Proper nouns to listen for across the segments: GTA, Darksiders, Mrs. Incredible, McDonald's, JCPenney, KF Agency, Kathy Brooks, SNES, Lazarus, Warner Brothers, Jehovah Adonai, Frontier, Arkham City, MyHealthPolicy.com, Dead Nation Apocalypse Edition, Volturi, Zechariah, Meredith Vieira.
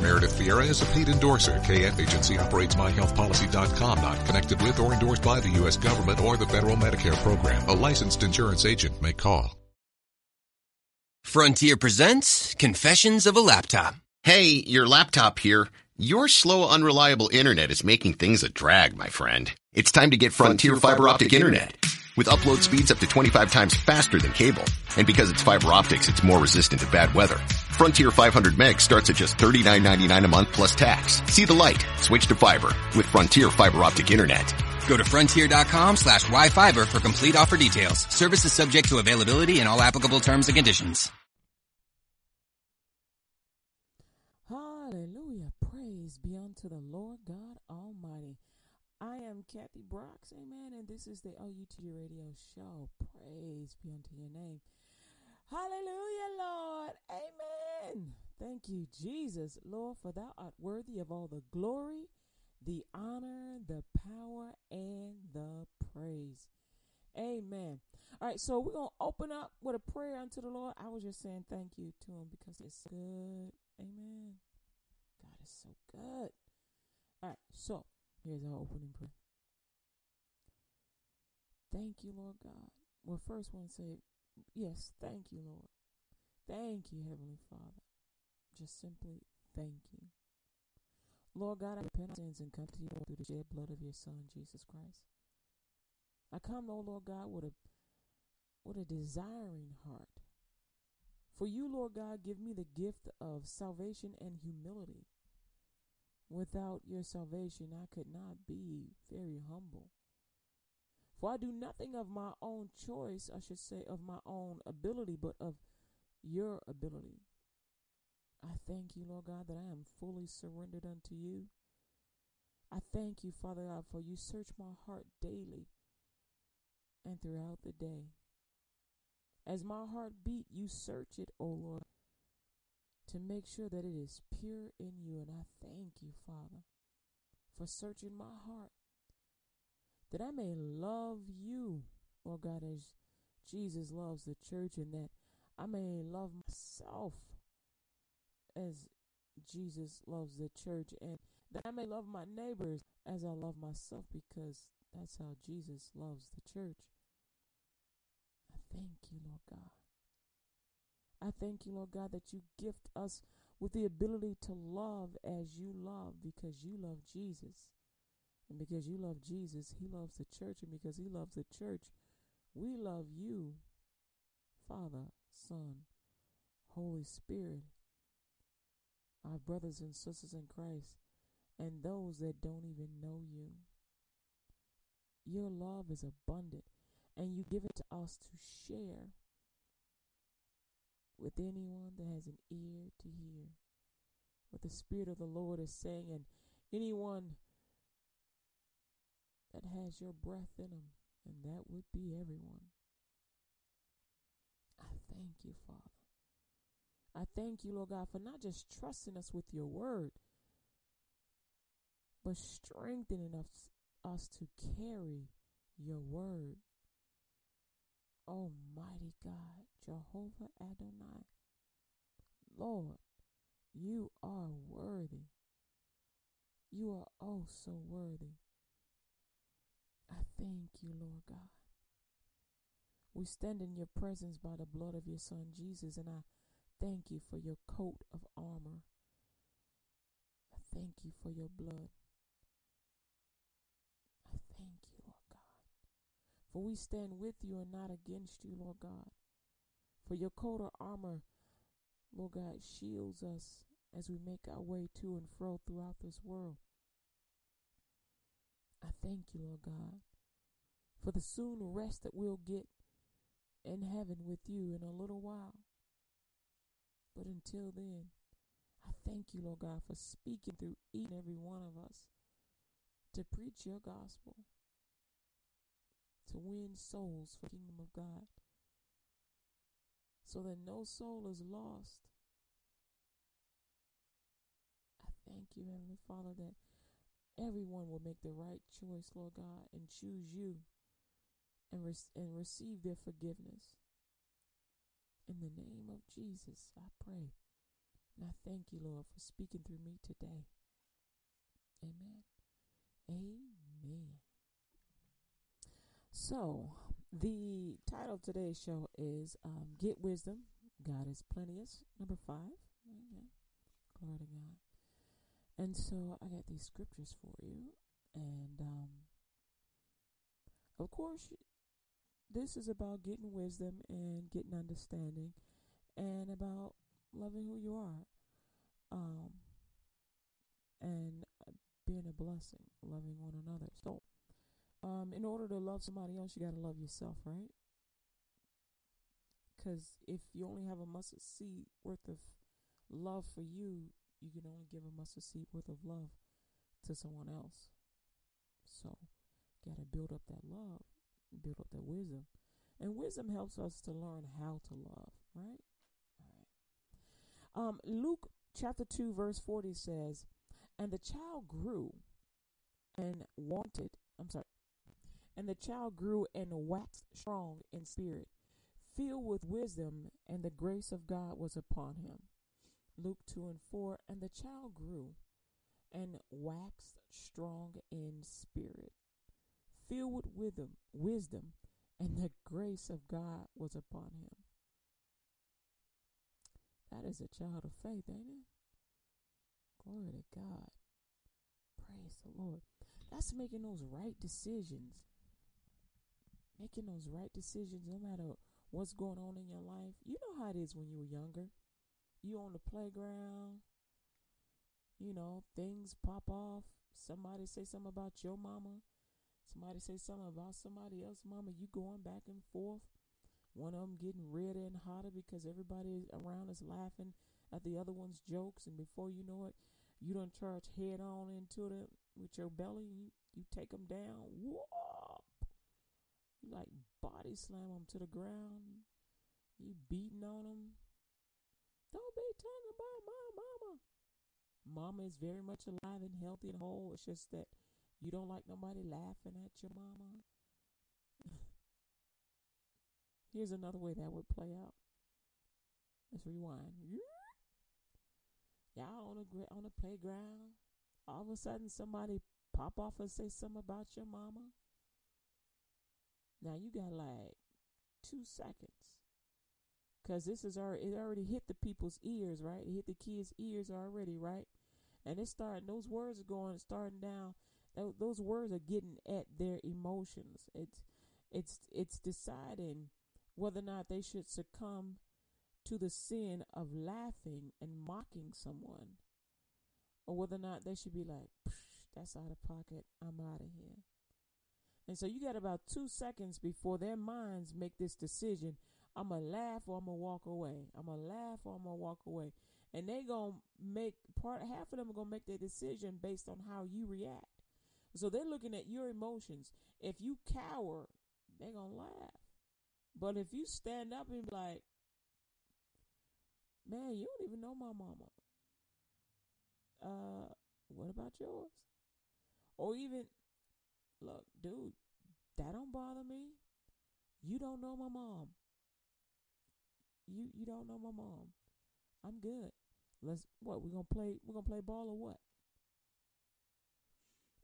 Meredith Vieira is a paid endorser. KF Agency operates MyHealthPolicy.com, not connected with or endorsed by the U.S. government or the federal Medicare program. A licensed insurance agent may call. Frontier presents Confessions of a Laptop. Hey, your laptop here. Your slow, unreliable internet is making things a drag, my friend. It's time to get Frontier fiber optic internet. With upload speeds up to 25 times faster than cable. And because it's fiber optics, it's more resistant to bad weather. Frontier 500 meg starts at just $39.99 a month plus tax. See the light. Switch to fiber with Frontier fiber optic internet. Go to frontier.com/yfiber for complete offer details. Service is subject to availability and all applicable terms and conditions. Hallelujah. Praise be unto the Lord God Almighty. I am Kathy Brooks, amen, and this is the OUTG Radio Show. Praise be unto your name. Hallelujah, Lord, amen. Thank you, Jesus, Lord, for thou art worthy of all the glory, the honor, the power, and the praise. Amen. All right, so we're going to open up with a prayer unto the Lord. I was just saying thank you to him because it's good. Amen. God is so good. All right, so. Here's our opening prayer. Thank you, Lord God. Well, first one said, yes, thank you, Lord. Thank you, Heavenly Father. Just simply thank you. Lord God, I repent of sins and come to you through the shed blood of your Son, Jesus Christ. I come, O Lord God, with a desiring heart. For you, Lord God, give me the gift of salvation and humility. Without your salvation, I could not be very humble. For I do nothing of my own choice, I should say, of my own ability, but of your ability. I thank you, Lord God, that I am fully surrendered unto you. I thank you, Father God, for you search my heart daily and throughout the day. As my heart beat, you search it, O Lord, to make sure that it is pure in you. And I thank you, Father, for searching my heart, that I may love you, Lord God, as Jesus loves the church, and that I may love myself as Jesus loves the church, and that I may love my neighbors as I love myself, because that's how Jesus loves the church. I thank you, Lord God. I thank you, Lord God, that you gift us with the ability to love as you love, because you love Jesus. And because you love Jesus, he loves the church. And because he loves the church, we love you, Father, Son, Holy Spirit, our brothers and sisters in Christ, and those that don't even know you. Your love is abundant, and you give it to us to share with anyone that has an ear to hear what the Spirit of the Lord is saying, and anyone that has your breath in them, and that would be everyone. I thank you, Father. I thank you, Lord God, for not just trusting us with your word, but strengthening us to carry your word. Almighty God, Jehovah Adonai, Lord, you are worthy. You are oh so worthy. I thank you, Lord God. We stand in your presence by the blood of your Son, Jesus, and I thank you for your coat of armor. I thank you for your blood. I thank you. We stand with you and not against you, Lord God. For your coat or armor, Lord God, shields us as we make our way to and fro throughout this world. I thank you, Lord God, for the soon rest that we'll get in heaven with you in a little while. But until then, I thank you, Lord God, for speaking through each and every one of us to preach your gospel, to win souls for the kingdom of God, so that no soul is lost. I thank you, Heavenly Father, that everyone will make the right choice, Lord God, and choose you and receive their forgiveness. In the name of Jesus, I pray. And I thank you, Lord, for speaking through me today. Amen. Amen. So, the title of today's show is Get Wisdom, God is Plenteous, number 5. Amen. Glory to God. And so I got these scriptures for you. And of course, this is about getting wisdom and getting understanding and about loving who you are and being a blessing, loving one another. So in order to love somebody else, you got to love yourself, right? Because if you only have a mustard seed worth of love for you, you can only give a mustard seed worth of love to someone else. So, got to build up that love, build up that wisdom. And wisdom helps us to learn how to love, right? All right. Luke chapter 2, verse 40 says, And the child grew and waxed strong in spirit, filled with wisdom, and the grace of God was upon him. Luke 2:4, and the child grew and waxed strong in spirit, filled with wisdom, and the grace of God was upon him. That is a child of faith, ain't it? Glory to God. Praise the Lord. That's making those right decisions. Making those right decisions no matter what's going on in your life. You know how it is when you were younger. You on the playground, you know, things pop off. Somebody say something about your mama. Somebody say something about somebody else's mama. You going back and forth. One of them getting redder and hotter because everybody around is laughing at the other one's jokes. And before you know it, you done charge head on into them with your belly. You take them down. Whoop! You like body slam them to the ground. You beating on them. Don't be talking about my mama. Mama is very much alive and healthy and whole. It's just that you don't like nobody laughing at your mama. Here's another way that would play out. Let's rewind. Y'all on the playground. All of a sudden somebody pop off and say something about your mama. Now you got like 2 seconds. Because this is it already hit the people's ears, right? It hit the kids' ears already, right? And it's starting, those words are starting down. Those words are getting at their emotions. It's deciding whether or not they should succumb to the sin of laughing and mocking someone. Or whether or not they should be like, that's out of pocket. I'm out of here. And so you got about 2 seconds before their minds make this decision. I'm going to laugh or I'm going to walk away. I'm going to laugh or I'm going to walk away. And they going to make half of them are going to make their decision based on how you react. So they're looking at your emotions. If you cower, they're going to laugh. But if you stand up and be like, man, you don't even know my mama. What about yours? Or even, look, dude, that don't bother me. You don't know my mom. You don't know my mom. I'm good. We're gonna play ball or what?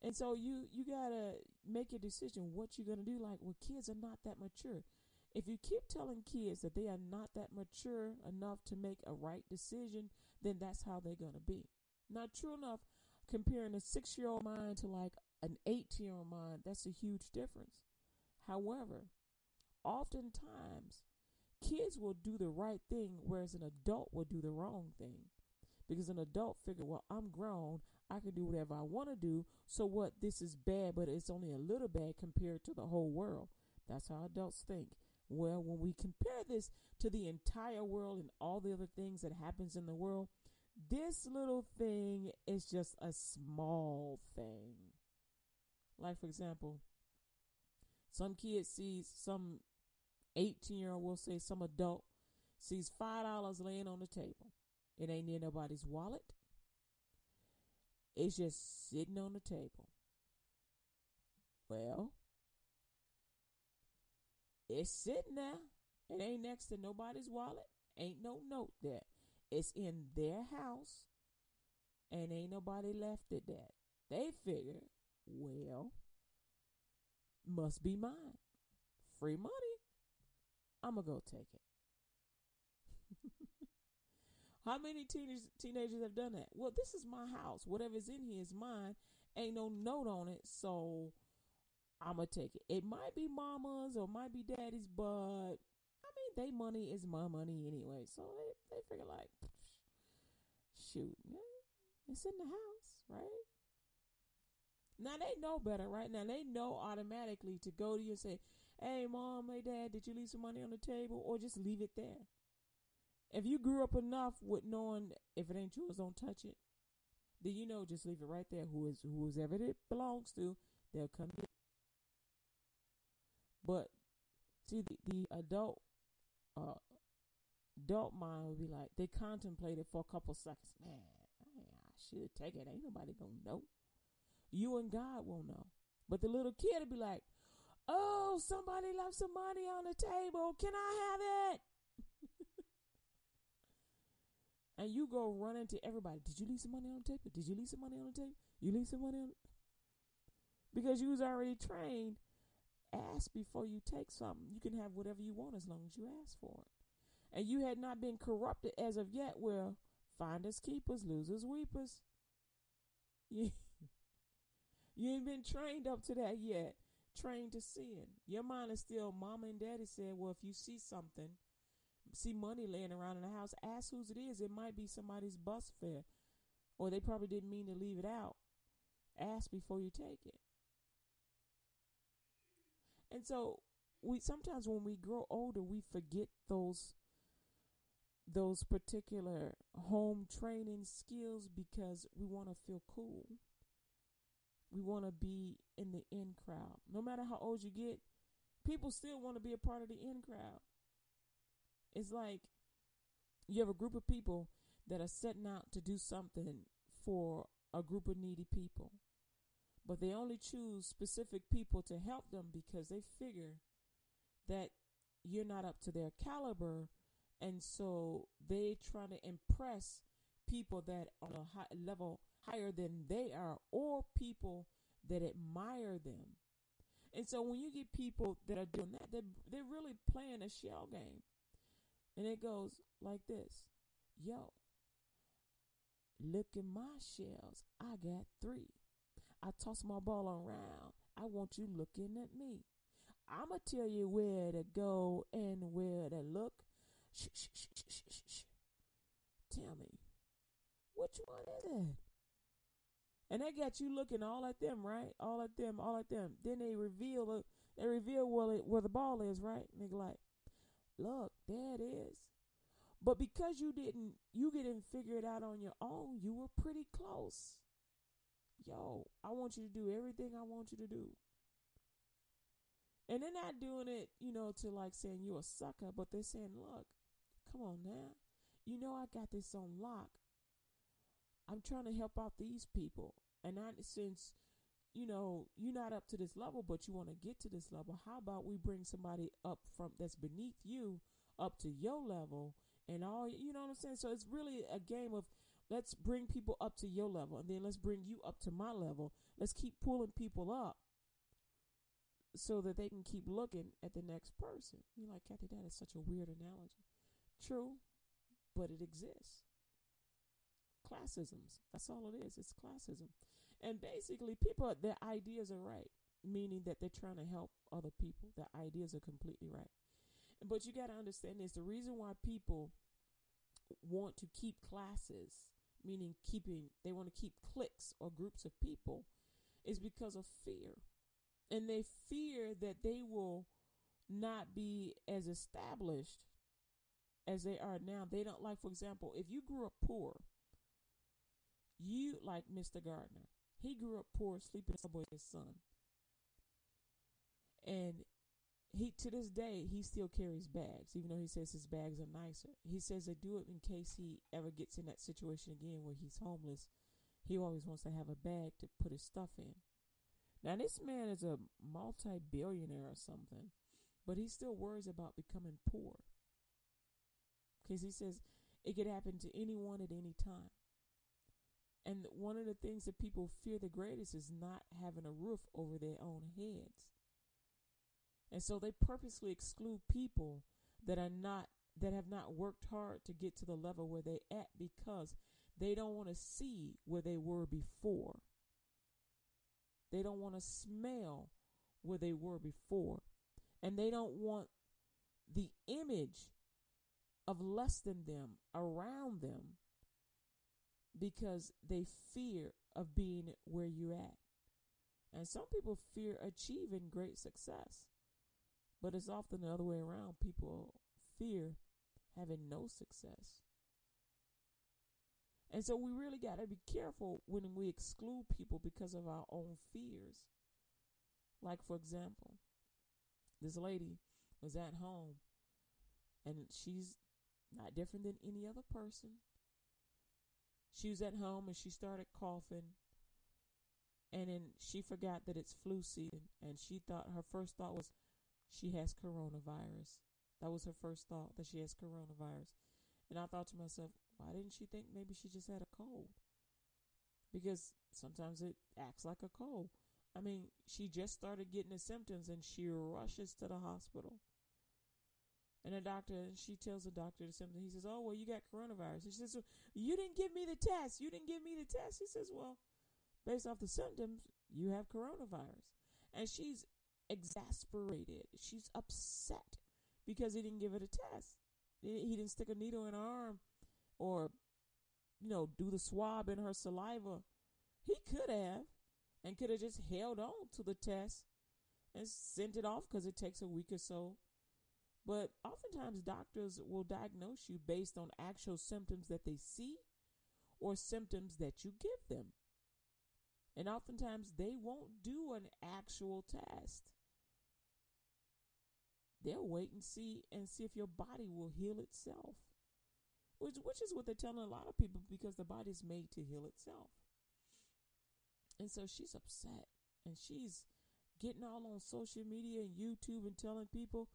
And so you gotta make your decision what you're gonna do. Like, well, kids are not that mature. If you keep telling kids that they are not that mature enough to make a right decision, then that's how they're gonna be. Not true enough, comparing a 6-year-old mind to like an 8-year-old mind, that's a huge difference. However, oftentimes Kids will do the right thing, whereas an adult will do the wrong thing. Because an adult figure, well, I'm grown, I can do whatever I want to do, so what, this is bad, but it's only a little bad compared to the whole world. That's how adults think. Well, when we compare this to the entire world and all the other things that happens in the world, this little thing is just a small thing. Like, for example, some kid sees, some 18-year-old will say, some adult sees $5 laying on the table. It ain't near nobody's wallet. It's just sitting on the table. Well, it's sitting there. It ain't next to nobody's wallet. Ain't no note there. It's in their house, and ain't nobody left it that. They figure, well, must be mine. Free money. I'm going to go take it. How many teenagers have done that? Well, this is my house. Whatever's in here is mine. Ain't no note on it, so I'm going to take it. It might be mama's or might be daddy's, but I mean, they money is my money anyway. So they figure like, shoot, yeah, it's in the house, right? Now, they know better, right? Now, they know automatically to go to you and say, hey, mom, hey, dad, did you leave some money on the table? Or just leave it there. If you grew up enough with knowing if it ain't yours, don't touch it, then you know just leave it right there. Whoever it belongs to, they'll come get it. But, see, the adult mind would be like, they contemplated for a couple seconds. Man, I should take it. Ain't nobody gonna know. You and God won't know. But the little kid would be like, oh, somebody left some money on the table. Can I have it? And you go running to everybody. Did you leave some money on the table? Did you leave some money on the table? You leave some money on? Because you was already trained. Ask before you take something. You can have whatever you want as long as you ask for it. And you had not been corrupted as of yet. Well, finders, keepers, losers, weepers. Yeah. You ain't been trained up to that yet. Trained to sin. Your mind is still, mama and daddy said, well, if you see something, see money laying around in the house, ask whose it is. It might be somebody's bus fare. Or they probably didn't mean to leave it out. Ask before you take it. And so we sometimes when we grow older, we forget those particular home training skills because we want to feel cool. We want to be in the in crowd. No matter how old you get, people still want to be a part of the in crowd. It's like you have a group of people that are setting out to do something for a group of needy people. But they only choose specific people to help them because they figure that you're not up to their caliber. And so they try to impress people that are on a high level higher than they are, or people that admire them. And so when you get people that are doing that, they're really playing a shell game. And it goes like this. Yo, look at my shells. I got 3. I toss my ball around. I want you looking at me. I'm going to tell you where to go and where to look. Shh. Tell me, which one is it? And they got you looking all at them, right? All at them. Then they reveal where the ball is, right? And they go like, look, there it is. But because you didn't figure it out on your own, you were pretty close. Yo, I want you to do everything I want you to do. And they're not doing it, to like saying you're a sucker, but they're saying, look, come on now. I got this on lock. I'm trying to help out these people. And since, you're not up to this level, but you want to get to this level, how about we bring somebody up from that's beneath you up to your level and all, you know what I'm saying? So it's really a game of let's bring people up to your level and then let's bring you up to my level. Let's keep pulling people up so that they can keep looking at the next person. You're like, Kathy, that is such a weird analogy. True, but it exists. Classisms. That's all it is. It's classism. And basically people, their ideas are right, meaning that they're trying to help other people. Their ideas are completely right. But you got to understand this. The reason why people want to keep classes, meaning they want to keep cliques or groups of people, is because of fear. And they fear that they will not be as established as they are now. They don't like, for example, if you grew up poor, you like Mr. Gardner. He grew up poor, sleeping with his son. And he, to this day, he still carries bags, even though he says his bags are nicer. He says they do it in case he ever gets in that situation again where he's homeless. He always wants to have a bag to put his stuff in. Now, this man is a multi-billionaire or something, but he still worries about becoming poor. Because he says it could happen to anyone at any time. And one of the things that people fear the greatest is not having a roof over their own heads. And so they purposely exclude people that have not worked hard to get to the level where they're at, because they don't want to see where they were before. They don't want to smell where they were before. And they don't want the image of less than them around them, because they fear of being where you're at. And some people fear achieving great success. But it's often the other way around. People fear having no success. And so we really got to be careful when we exclude people because of our own fears. Like, for example, this lady was at home, and she's not different than any other person. She was at home and she started coughing, and then she forgot that it's flu season, and her first thought was she has coronavirus. That was her first thought, that she has coronavirus. And I thought to myself, why didn't she think maybe she just had a cold? Because sometimes it acts like a cold. I mean, she just started getting the symptoms and she rushes to the hospital. And she tells the doctor something. He says, oh, well, you got coronavirus. And she says, well, you didn't give me the test. You didn't give me the test. He says, well, based off the symptoms, you have coronavirus. And she's exasperated. She's upset because he didn't give her the test. He didn't stick a needle in her arm or, do the swab in her saliva. He could have, and could have just held on to the test and sent it off, because it takes a week or so. But oftentimes doctors will diagnose you based on actual symptoms that they see or symptoms that you give them. And oftentimes they won't do an actual test. They'll wait and see if your body will heal itself, which is what they're telling a lot of people, because the body is made to heal itself. And so she's upset, and she's getting all on social media and YouTube and telling people,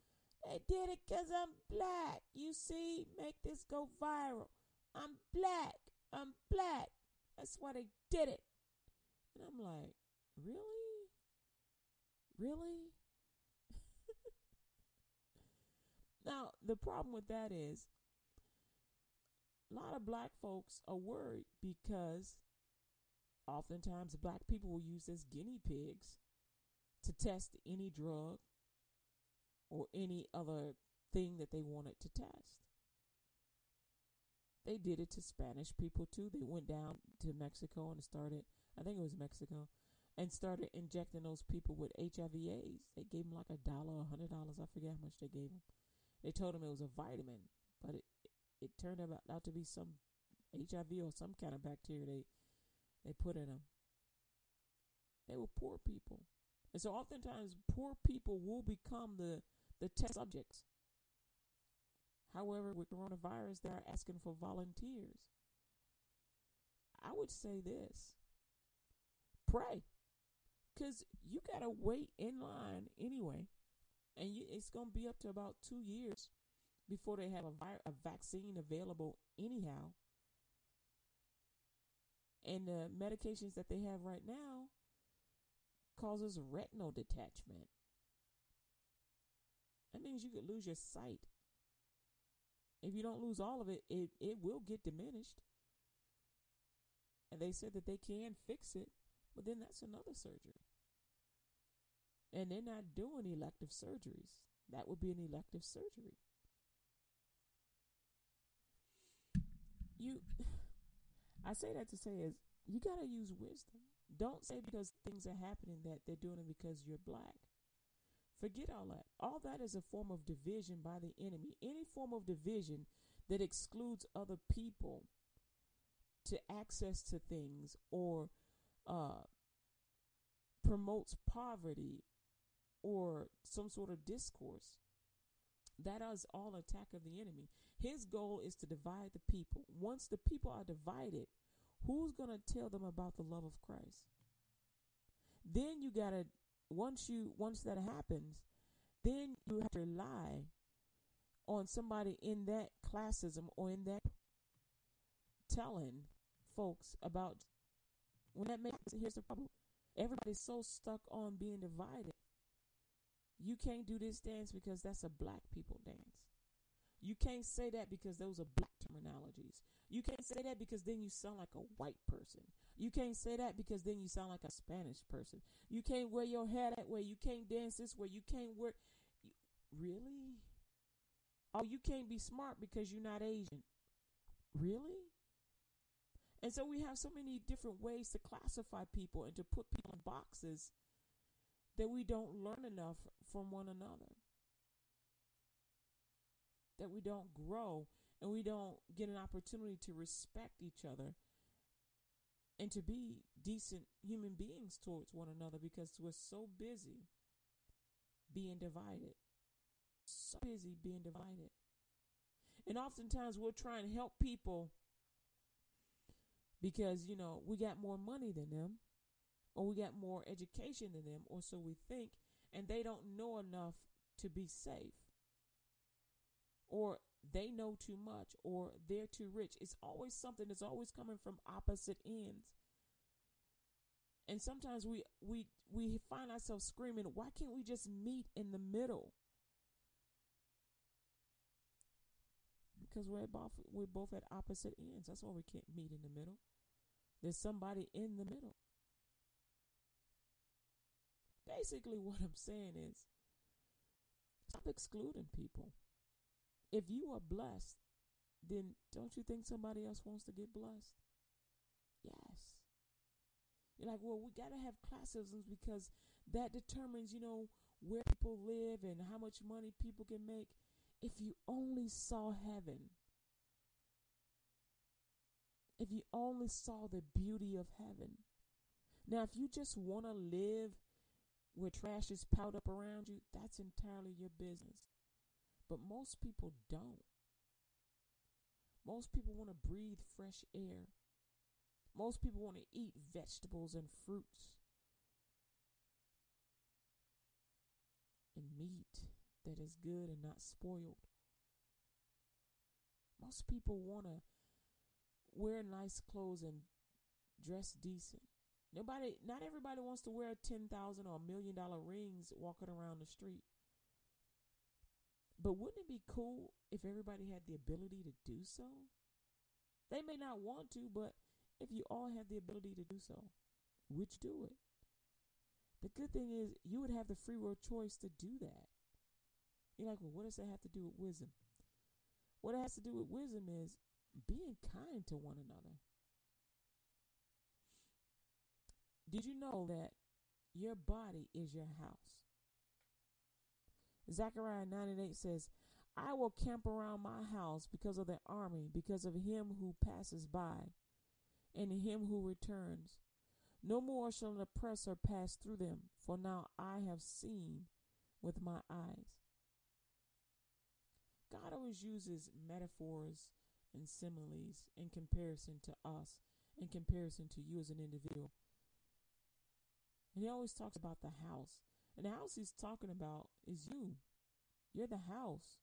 they did it because I'm black. You see, make this go viral. I'm black. I'm black. That's why they did it. And I'm like, really? Really? Now, the problem with that is a lot of black folks are worried, because oftentimes black people will use as guinea pigs to test any drug or any other thing that they wanted to test. They did it to Spanish people too. They went down to Mexico and started, I think it was Mexico, and started injecting those people with HIV/AIDS. They gave them like $1, $100. I forget how much they gave them. They told them it was a vitamin, but it turned out to be some HIV or some kind of bacteria they put in them. They were poor people. And so oftentimes poor people will become the test subjects. However, with coronavirus, they're asking for volunteers. I would say this. Pray. Because you got to wait in line anyway. And it's going to be up to about 2 years before they have a vaccine available anyhow. And the medications that they have right now causes retinal detachment. That means you could lose your sight. If you don't lose all of it, it will get diminished. And they said that they can fix it, but then that's another surgery. And they're not doing elective surgeries. That would be an elective surgery. I say that to say is you got to use wisdom. Don't say because things are happening that they're doing it because you're black. Forget all that. All that is a form of division by the enemy. Any form of division that excludes other people to access to things or promotes poverty or some sort of discourse, that is all attack of the enemy. His goal is to divide the people. Once the people are divided, who's going to tell them about the love of Christ? Then you got to, once that happens, then you have to rely on somebody in that classism or in that telling folks about when that makes sense. Here's the problem. Everybody's so stuck on being divided. You can't do this dance because that's a black people dance. You can't say that because those are black terminologies. You can't say that because then you sound like a white person. You can't say that because then you sound like a Spanish person. You can't wear your hair that way. You can't dance this way. You can't wear... Really? Oh, you can't be smart because you're not Asian. Really? And so we have so many different ways to classify people and to put people in boxes that we don't learn enough from one another, that we don't grow and we don't get an opportunity to respect each other and to be decent human beings towards one another because we're so busy being divided. So busy being divided. And oftentimes we'll try and help people because, you know, we got more money than them, or we got more education than them, or so we think, and they don't know enough to be safe, or they know too much, or they're too rich. It's always something that's always coming from opposite ends. And sometimes we find ourselves screaming, why can't we just meet in the middle? Because we're both at opposite ends. That's why we can't meet in the middle. There's somebody in the middle. Basically, what I'm saying is, stop excluding people. If you are blessed, then don't you think somebody else wants to get blessed? Yes. You're like, well, we got to have classisms because that determines, you know, where people live and how much money people can make. If you only saw heaven, if you only saw the beauty of heaven. Now, if you just want to live where trash is piled up around you, that's entirely your business. But most people don't. Most people want to breathe fresh air. Most people want to eat vegetables and fruits and meat that is good and not spoiled. Most people want to wear nice clothes and dress decent. Not everybody wants to wear $10,000 or $1 million rings walking around the street. But wouldn't it be cool if everybody had the ability to do so? They may not want to, but if you all have the ability to do so, would you do it? The good thing is you would have the free will choice to do that. You're like, well, what does that have to do with wisdom? What it has to do with wisdom is being kind to one another. Did you know that your body is your house? Zechariah 9:8 says, I will camp around my house because of the army, because of him who passes by and him who returns. No more shall an oppressor pass through them, for now I have seen with my eyes. God always uses metaphors and similes in comparison to us, in comparison to you as an individual. And he always talks about the house. And the house he's talking about is you. You're the house.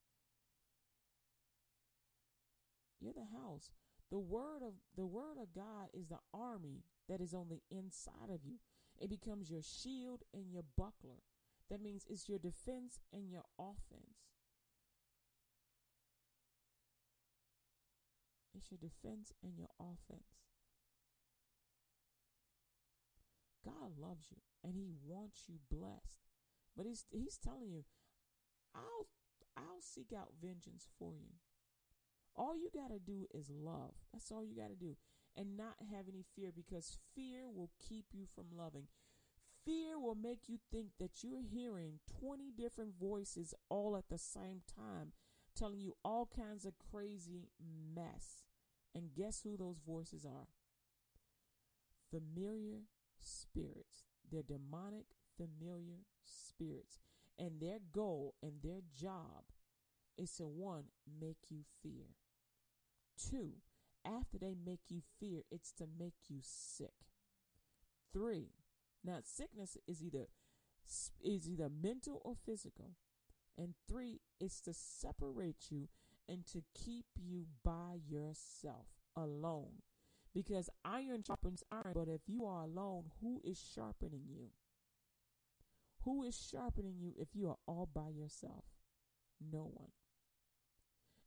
You're the house. The word of God is the army that is on the inside of you. It becomes your shield and your buckler. That means it's your defense and your offense. It's your defense and your offense. God loves you and he wants you blessed. But he's telling you, I'll seek out vengeance for you. All you got to do is love. That's all you got to do. And not have any fear, because fear will keep you from loving. Fear will make you think that you're hearing 20 different voices all at the same time, telling you all kinds of crazy mess. And guess who those voices are? Familiar spirits. They're demonic, familiar spirits. And their goal and their job is to, one, make you fear. Two, after they make you fear, it's to make you sick. Three, now sickness is either mental or physical. And three, it's to separate you and to keep you by yourself, alone. Because iron sharpens iron, but if you are alone, who is sharpening you? Who is sharpening you if you are all by yourself? No one.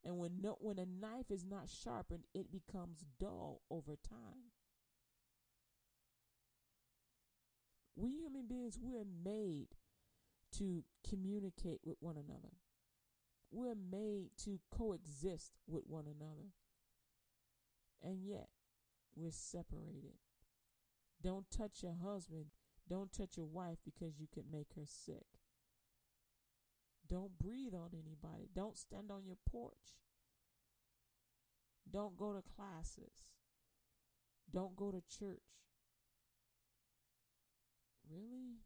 And when a knife is not sharpened, it becomes dull over time. We human beings, we're made to communicate with one another. We're made to coexist with one another. And yet, we're separated. Don't touch your husband. Don't touch your wife, because you could make her sick. Don't breathe on anybody. Don't stand on your porch. Don't go to classes. Don't go to church. Really?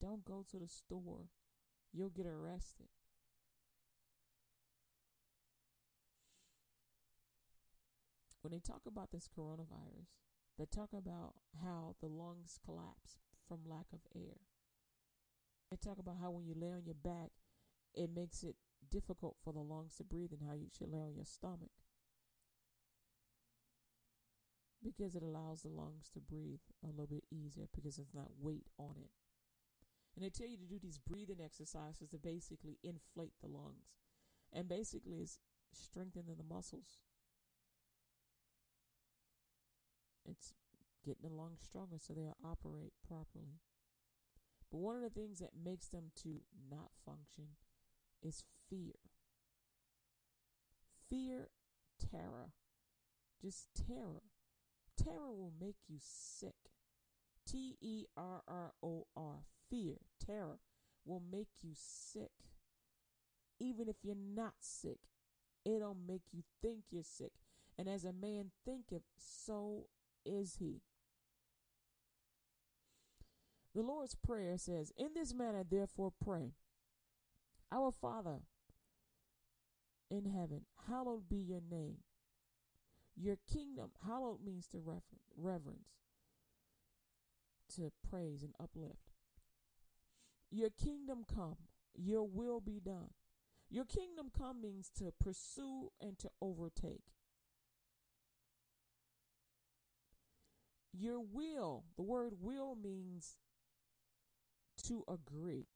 Don't go to the store. You'll get arrested. When they talk about this coronavirus, they talk about how the lungs collapse from lack of air. They talk about how when you lay on your back, it makes it difficult for the lungs to breathe, and how you should lay on your stomach, because it allows the lungs to breathe a little bit easier, because there's not weight on it. And they tell you to do these breathing exercises to basically inflate the lungs, and basically it's strengthening the muscles. It's getting the lungs stronger so they'll operate properly. But one of the things that makes them to not function is fear. Fear, terror, just terror. Terror will make you sick. T-E-R-R-O-R, fear, terror will make you sick. Even if you're not sick, it'll make you think you're sick. And as a man thinketh, so is he. The Lord's Prayer says, in this manner, therefore, pray. Our Father in heaven, hallowed be your name. Your kingdom, hallowed means to reverence, to praise and uplift. Your kingdom come, your will be done. Your kingdom come means to pursue and to overtake. Your will, the word will means to agree.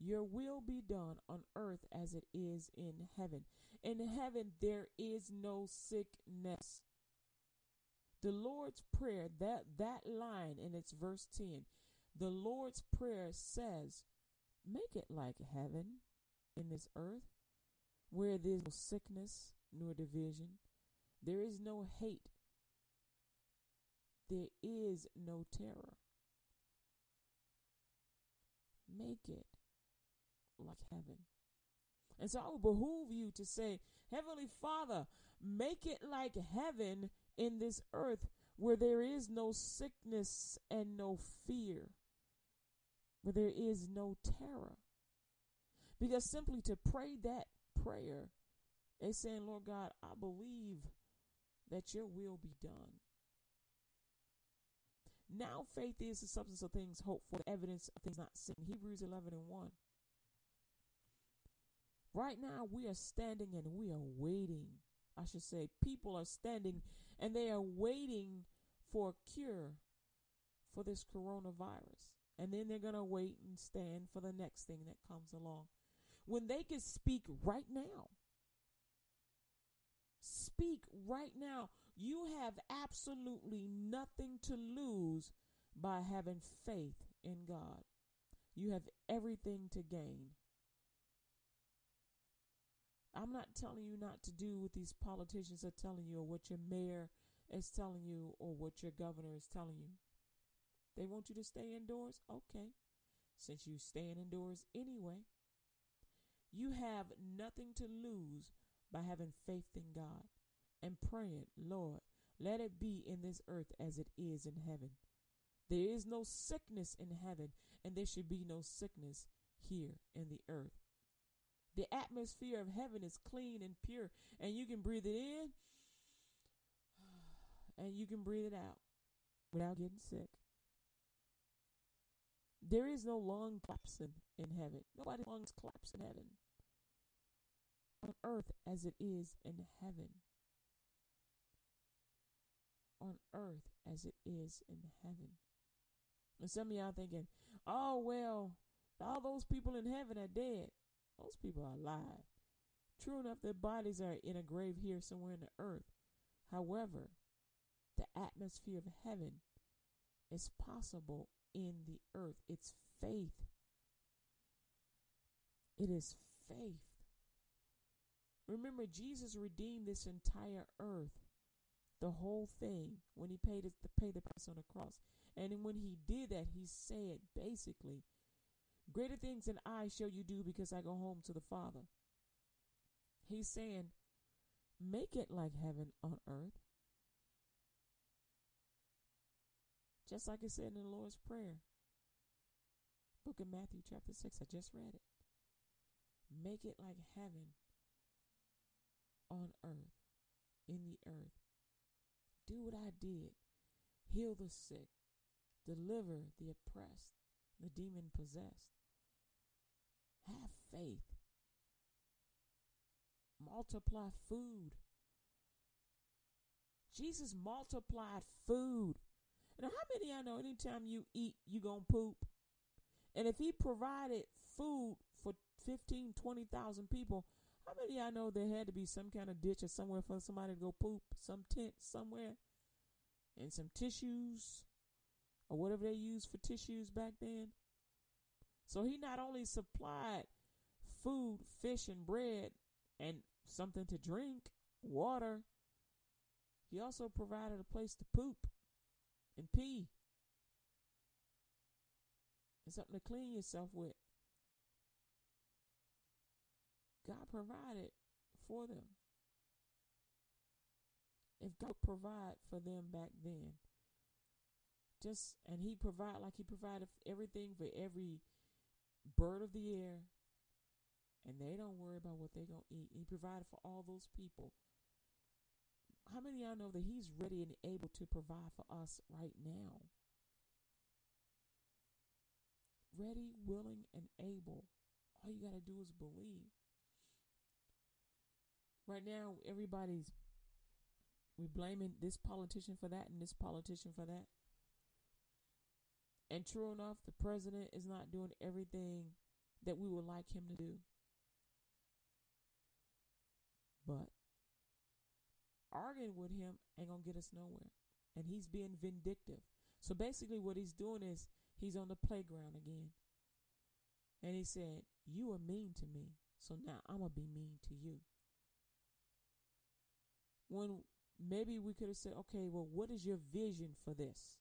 Your will be done on earth as it is in heaven. In heaven, there is no sickness. The Lord's Prayer, that line, and it's verse 10. The Lord's Prayer says, make it like heaven in this earth, where there is no sickness nor division. There is no hate. There is no terror. Make it like heaven. And so I would behoove you to say, Heavenly Father, make it like heaven in this earth, where there is no sickness and no fear, where there is no terror. Because simply to pray that prayer, they're saying, Lord God, I believe that your will be done. Now faith is the substance of things hoped for, the evidence of things not seen. Hebrews 11:1. Right now we are standing and we are waiting. I should say people are standing and they are waiting for a cure for this coronavirus. And then they're going to wait and stand for the next thing that comes along. When they can speak right now. Speak right now. You have absolutely nothing to lose by having faith in God. You have everything to gain. I'm not telling you not to do what these politicians are telling you, or what your mayor is telling you, or what your governor is telling you. They want you to stay indoors? Okay. Since you staying indoors anyway, you have nothing to lose by having faith in God and praying, Lord, let it be in this earth as it is in heaven. There is no sickness in heaven, and there should be no sickness here in the earth. The atmosphere of heaven is clean and pure, and you can breathe it in and you can breathe it out without getting sick. There is no lung collapsing in heaven. Nobody's lungs collapse in heaven. On earth as it is in heaven. On earth as it is in heaven. And some of y'all thinking, oh, well, all those people in heaven are dead. Those people are alive. True enough, their bodies are in a grave here somewhere in the earth. However, the atmosphere of heaven is possible in the earth. It's faith. It is faith. Remember, Jesus redeemed this entire earth, the whole thing, when he paid the price on the cross. And when he did that, he said, basically, greater things than I shall you do, because I go home to the Father. He's saying, make it like heaven on earth. Just like it said in the Lord's Prayer, book of Matthew chapter 6, I just read it. Make it like heaven on earth, in the earth. Do what I did. Heal the sick, deliver the oppressed, the demon possessed. Have faith. Multiply food. Jesus multiplied food. Now, how many of y'all know anytime you eat, you gonna poop? And if he provided food for 15, 20,000 people, how many of y'all know there had to be some kind of ditch or somewhere for somebody to go poop, some tent somewhere, and some tissues, or whatever they used for tissues back then? So he not only supplied food, fish, and bread, and something to drink, water, he also provided a place to poop and pee, and something to clean yourself with. God provided for them. If God provided for them back then, and he provided like he provided everything for every bird of the air, and they don't worry about what they're going to eat. He provided for all those people. How many of y'all know that he's ready and able to provide for us right now? Ready, willing, and able. All you got to do is believe. Right now, we're blaming this politician for that and this politician for that. And true enough, the president is not doing everything that we would like him to do. But arguing with him ain't going to get us nowhere. And he's being vindictive. So basically what he's doing is he's on the playground again. And he said, you are mean to me, so now I'm going to be mean to you. When maybe we could have said, okay, well, what is your vision for this?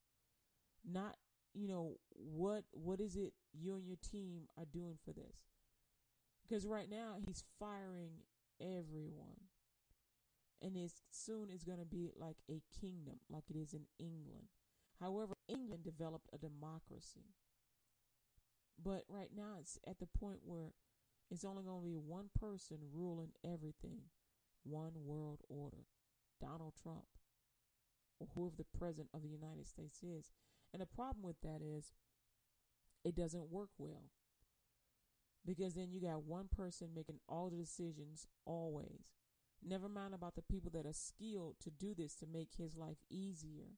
Not, what is it you and your team are doing for this? Because right now he's firing everyone. And soon it's going to be like a kingdom, like it is in England. However, England developed a democracy. But right now it's at the point where it's only going to be one person ruling everything. One world order. Donald Trump, or whoever the president of the United States is. And the problem with that is it doesn't work well. Because then you got one person making all the decisions always. Never mind about the people that are skilled to do this to make his life easier.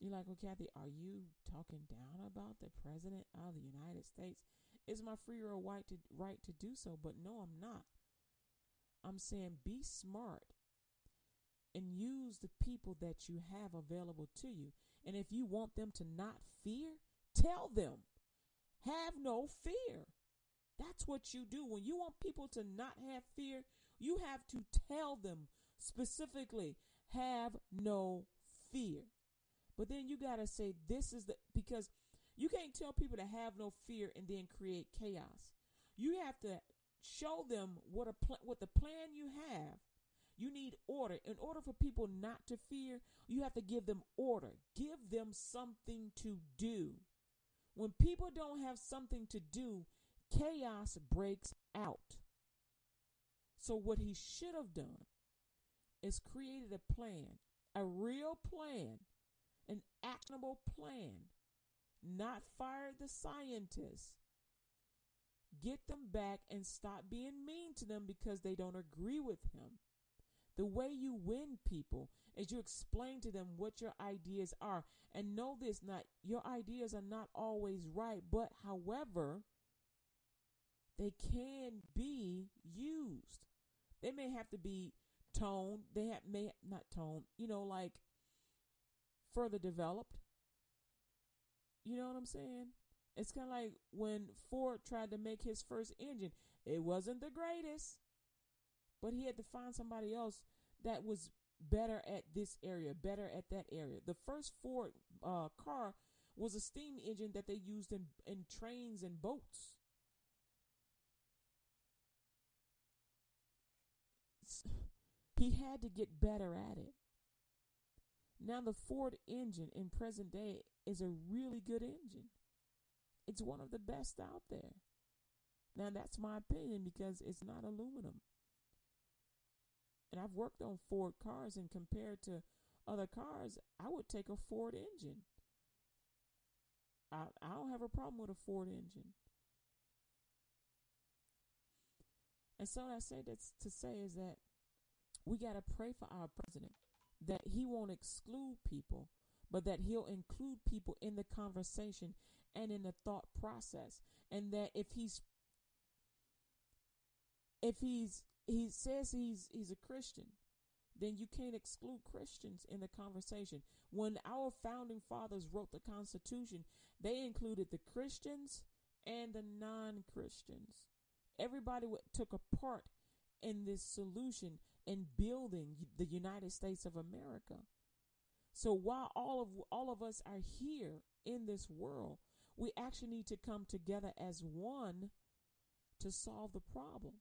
You're like, well, Kathy, are you talking down about the president of the United States? It's my free-will right to do so, but no, I'm not. I'm saying be smart and use the people that you have available to you. And if you want them to not fear, Tell them, have no fear. That's what you do. When you want people to not have fear, you have to tell them specifically, have no fear. But then you got to say this is the, because you can't tell people to have no fear and then create chaos. You have to show them what the plan you have. You need order. In order for people not to fear, you have to give them order. Give them something to do. When people don't have something to do, chaos breaks out. So what he should have done is created a plan, a real plan, an actionable plan, not fired the scientists. Get them back and stop being mean to them because they don't agree with him. The way you win people is you explain to them what your ideas are. And know this, not your ideas are not always right, but however, they can be used. They may have to be toned. They may not toned, like further developed. You know what I'm saying? It's kind of like when Ford tried to make his first engine. It wasn't the greatest, but he had to find somebody else that was better at this area, better at that area. The first Ford car was a steam engine that they used in trains and boats. He had to get better at it. Now the Ford engine in present day is a really good engine. It's one of the best out there. Now that's my opinion because it's not aluminum. And I've worked on Ford cars, and compared to other cars, I would take a Ford engine. I don't have a problem with a Ford engine. And so what I say that's to say is that we got to pray for our president, that he won't exclude people, but that he'll include people in the conversation and in the thought process. And that if he says he's a Christian, then you can't exclude Christians in the conversation. When our founding fathers wrote the Constitution, they included the Christians and the non-Christians. Everybody took a part in this solution in building the United States of America. So while all of us are here in this world, we actually need to come together as one to solve the problem.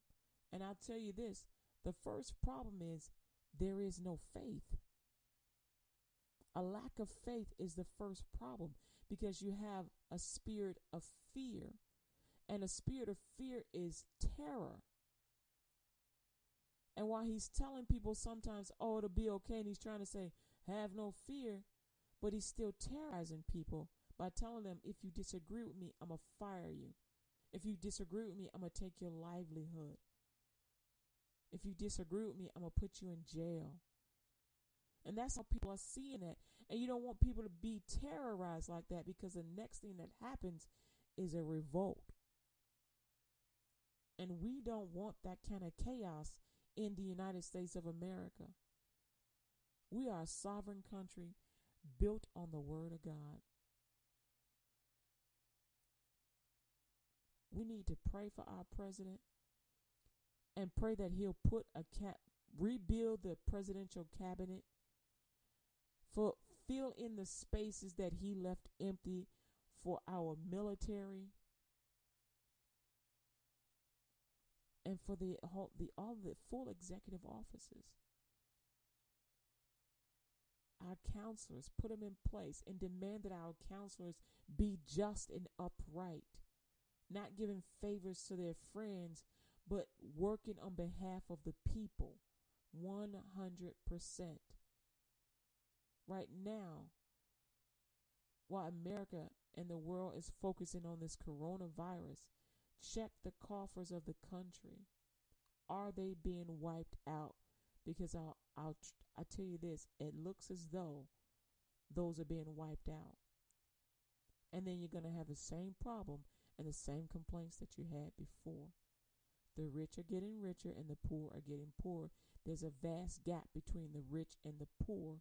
And I'll tell you this, the first problem is there is no faith. A lack of faith is the first problem because you have a spirit of fear, and a spirit of fear is terror. And while he's telling people sometimes, oh, it'll be okay, and he's trying to say, have no fear, but he's still terrorizing people by telling them, if you disagree with me, I'm going to fire you. If you disagree with me, I'm going to take your livelihood. If you disagree with me, I'm going to put you in jail. And that's how people are seeing it. And you don't want people to be terrorized like that, because the next thing that happens is a revolt. And we don't want that kind of chaos in the United States of America. We are a sovereign country built on the Word of God. We need to pray for our president, and pray that he'll put rebuild the presidential cabinet, fill in the spaces that he left empty for our military, and for all the full executive offices. Our counselors, put them in place, and demand that our counselors be just and upright, not giving favors to their friends, but working on behalf of the people 100%. Right now, while America and the world is focusing on this coronavirus, check the coffers of the country. Are they being wiped out? Because I'll tell you this, it looks as though those are being wiped out. And then you're going to have the same problem and the same complaints that you had before. The rich are getting richer and the poor are getting poorer. There's a vast gap between the rich and the poor.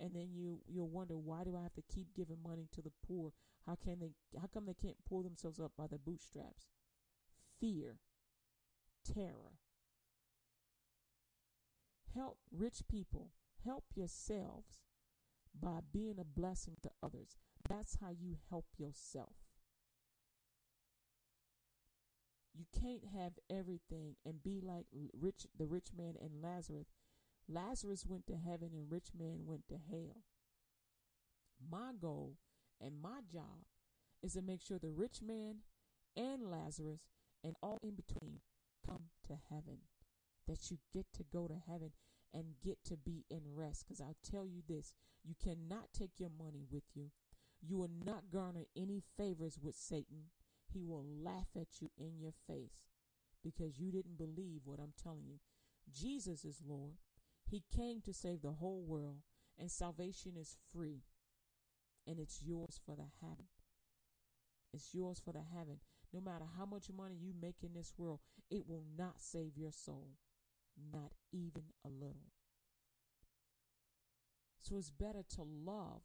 And then you'll wonder, why do I have to keep giving money to the poor? How come they can't pull themselves up by their bootstraps? Fear, terror. Help rich people. Help yourselves by being a blessing to others. That's how you help yourself. You can't have everything and be like the rich man and Lazarus. Lazarus went to heaven and rich man went to hell. My goal and my job is to make sure the rich man and Lazarus and all in between come to heaven. That you get to go to heaven and get to be in rest. Because I'll tell you this, you cannot take your money with you. You will not garner any favors with Satan. He will laugh at you in your face because you didn't believe what I'm telling you. Jesus is Lord. He came to save the whole world, and salvation is free, and it's yours for the having. It's yours for the having. No matter how much money you make in this world, it will not save your soul, not even a little. So it's better to love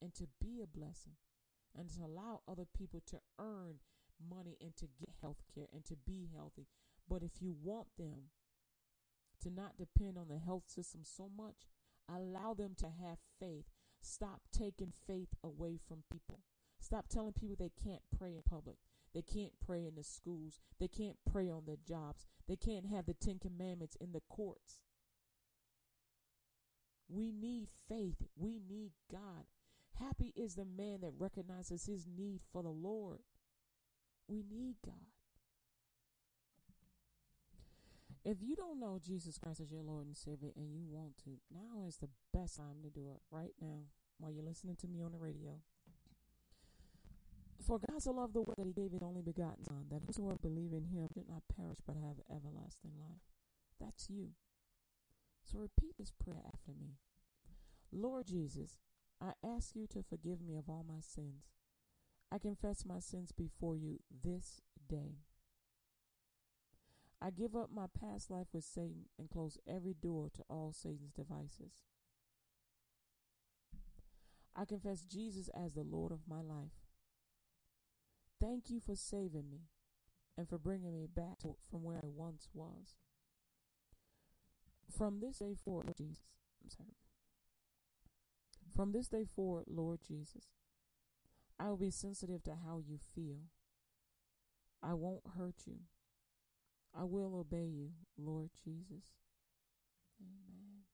and to be a blessing and to allow other people to earn money and to get health care and to be healthy. But if you want them to not depend on the health system so much, allow them to have faith. Stop taking faith away from people. Stop telling people they can't pray in public. They can't pray in the schools. They can't pray on their jobs. They can't have the Ten Commandments in the courts. We need faith. We need God. Happy is the man that recognizes his need for the Lord. We need God. If you don't know Jesus Christ as your Lord and Savior and you want to, now is the best time to do it, right now, while you're listening to me on the radio. For God so loved the world that he gave his only begotten Son, that whosoever believe in him should not perish but have everlasting life. That's you. So repeat this prayer after me. Lord Jesus, I ask you to forgive me of all my sins. I confess my sins before you this day. I give up my past life with Satan and close every door to all Satan's devices. I confess Jesus as the Lord of my life. Thank you for saving me and for bringing me back from where I once was. From this day forward, Lord Jesus, I will be sensitive to how you feel. I won't hurt you. I will obey you, Lord Jesus. Amen.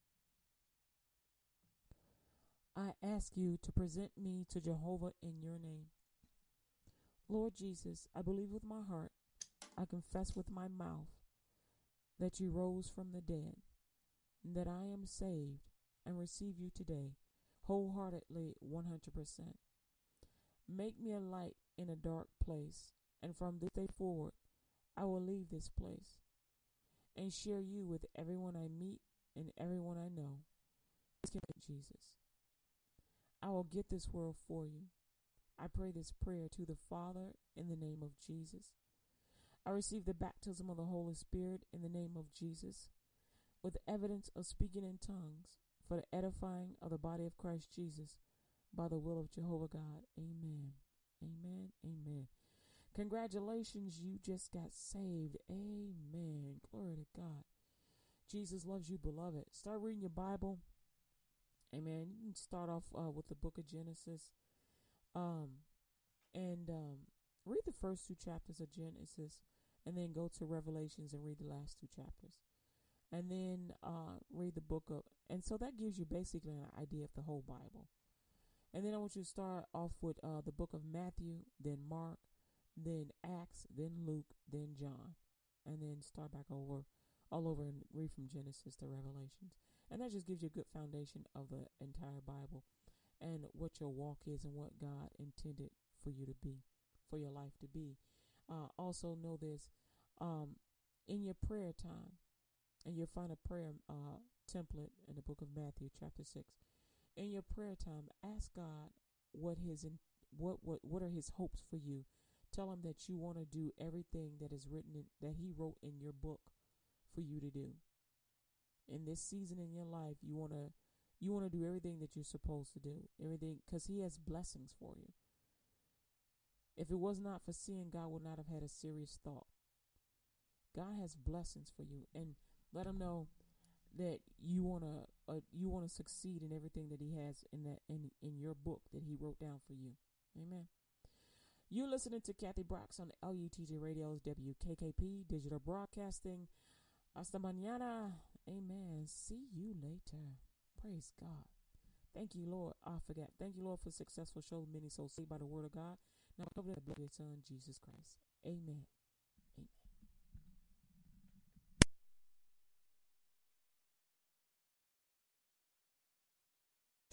I ask you to present me to Jehovah in your name. Lord Jesus, I believe with my heart, I confess with my mouth that you rose from the dead, and that I am saved and receive you today, wholeheartedly, 100%. Make me a light in a dark place, and from this day forward, I will leave this place and share you with everyone I meet and everyone I know. Jesus, I will get this world for you. I pray this prayer to the Father in the name of Jesus. I receive the baptism of the Holy Spirit in the name of Jesus, with evidence of speaking in tongues for the edifying of the body of Christ Jesus by the will of Jehovah God. Amen. Amen. Amen. Congratulations, you just got saved. Amen. Glory to God. Jesus loves you, beloved. Start reading your Bible. Amen. You can start off with the book of Genesis. Read the first two chapters of Genesis, and then go to Revelations and read the last two chapters, and then read the book of. And so that gives you basically an idea of the whole Bible. And then I want you to start off with the book of Matthew, then Mark, then Acts, then Luke, then John, and then start back all over and read from Genesis to Revelations. And that just gives you a good foundation of the entire Bible and what your walk is and what God intended for you to be, for your life to be. Also know this, in your prayer time, and you'll find a prayer template in the book of Matthew chapter 6. In your prayer time, ask God what are his hopes for you. Tell him that you want to do everything that is written that he wrote in your book for you to do. In this season in your life, you want to You want to do everything that you're supposed to do, everything, because he has blessings for you. If it was not for sin, God would not have had a serious thought. God has blessings for you, and let him know that you want to succeed in everything that he has in your book that he wrote down for you. Amen. You're listening to Kathy Brooks on LUTG Radio's WKKP Digital Broadcasting. Hasta mañana. Amen. See you later. Praise God. Thank you, Lord. I forgot. Thank you, Lord, for successful show. Many souls saved by the word of God. Now cover the blood of your Son, Jesus Christ. Amen. Amen.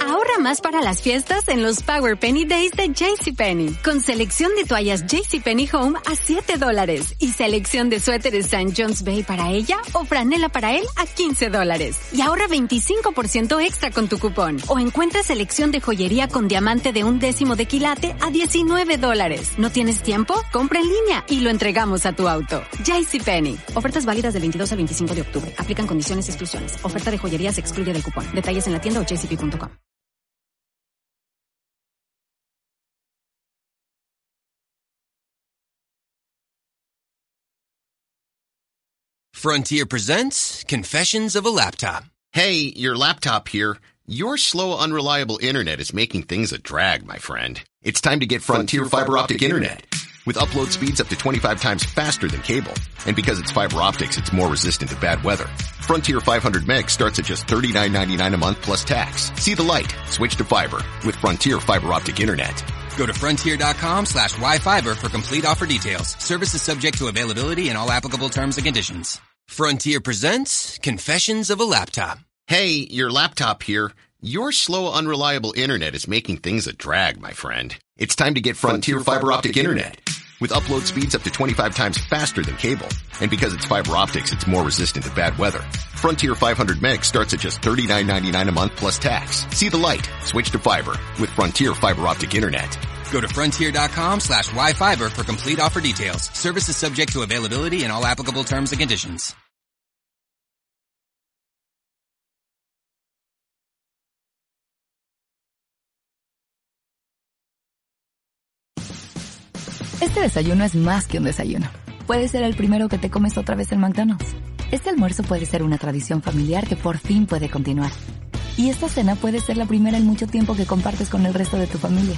Ahorra más para las fiestas en los Power Penny Days de JCPenney. Con selección de toallas JCPenney Home a $7 y selección de suéteres St. John's Bay para ella o franela para él a $15. Y ahorra 25% extra con tu cupón. O encuentra selección de joyería con diamante de 1/10 de quilate a $19. ¿No tienes tiempo? Compra en línea y lo entregamos a tu auto. JCPenney. Ofertas válidas del 22 al 25 de octubre. Aplican condiciones y exclusiones. Oferta de joyería se excluye del cupón. Detalles en la tienda o jcp.com. Frontier presents Confessions of a Laptop. Hey, your laptop here. Your slow, unreliable internet is making things a drag, my friend. It's time to get Frontier Fiber Optic Internet. With upload speeds up to 25 times faster than cable. And because it's fiber optics, it's more resistant to bad weather. Frontier 500 meg starts at just $39.99 a month plus tax. See the light. Switch to fiber with Frontier Fiber Optic Internet. Go to frontier.com/yfiber for complete offer details. Service is subject to availability and all applicable terms and conditions. Frontier presents Confessions of a Laptop. Hey, your laptop here. Your slow, unreliable internet is making things a drag, my friend. It's time to get Frontier Fiber Optic Internet. With upload speeds up to 25 times faster than cable. And because it's fiber optics, it's more resistant to bad weather. Frontier 500 meg starts at just $39.99 a month plus tax. See the light. Switch to fiber with Frontier Fiber Optic Internet. Go to frontier.com/yfiber for complete offer details. Service is subject to availability and all applicable terms and conditions. Este desayuno es más que un desayuno. Puede ser el primero que te comes otra vez en McDonald's. Este almuerzo puede ser una tradición familiar que por fin puede continuar. Y esta cena puede ser la primera en mucho tiempo que compartes con el resto de tu familia.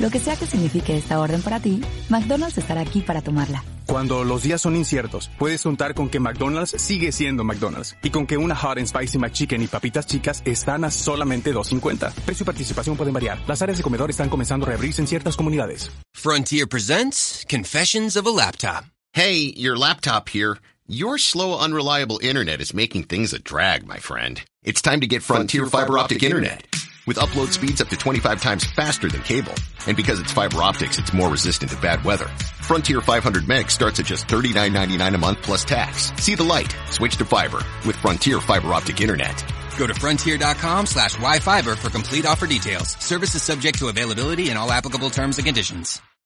Lo que sea que signifique esta orden para ti, McDonald's estará aquí para tomarla. Cuando los días son inciertos, puedes contar con que McDonald's sigue siendo McDonald's y con que una Hot and Spicy McChicken y papitas chicas están a solamente $2.50. Precio y participación pueden variar. Las áreas de comedor están comenzando a reabrirse en ciertas comunidades. Frontier presents Confessions of a Laptop. Hey, your laptop here. Your slow, unreliable internet is making things a drag, my friend. It's time to get Frontier Fiber Optic Internet. With upload speeds up to 25 times faster than cable. And because it's fiber optics, it's more resistant to bad weather. Frontier 500 meg starts at just $39.99 a month plus tax. See the light. Switch to fiber with Frontier Fiber Optic Internet. Go to frontier.com/yfiber for complete offer details. Service is subject to availability and all applicable terms and conditions.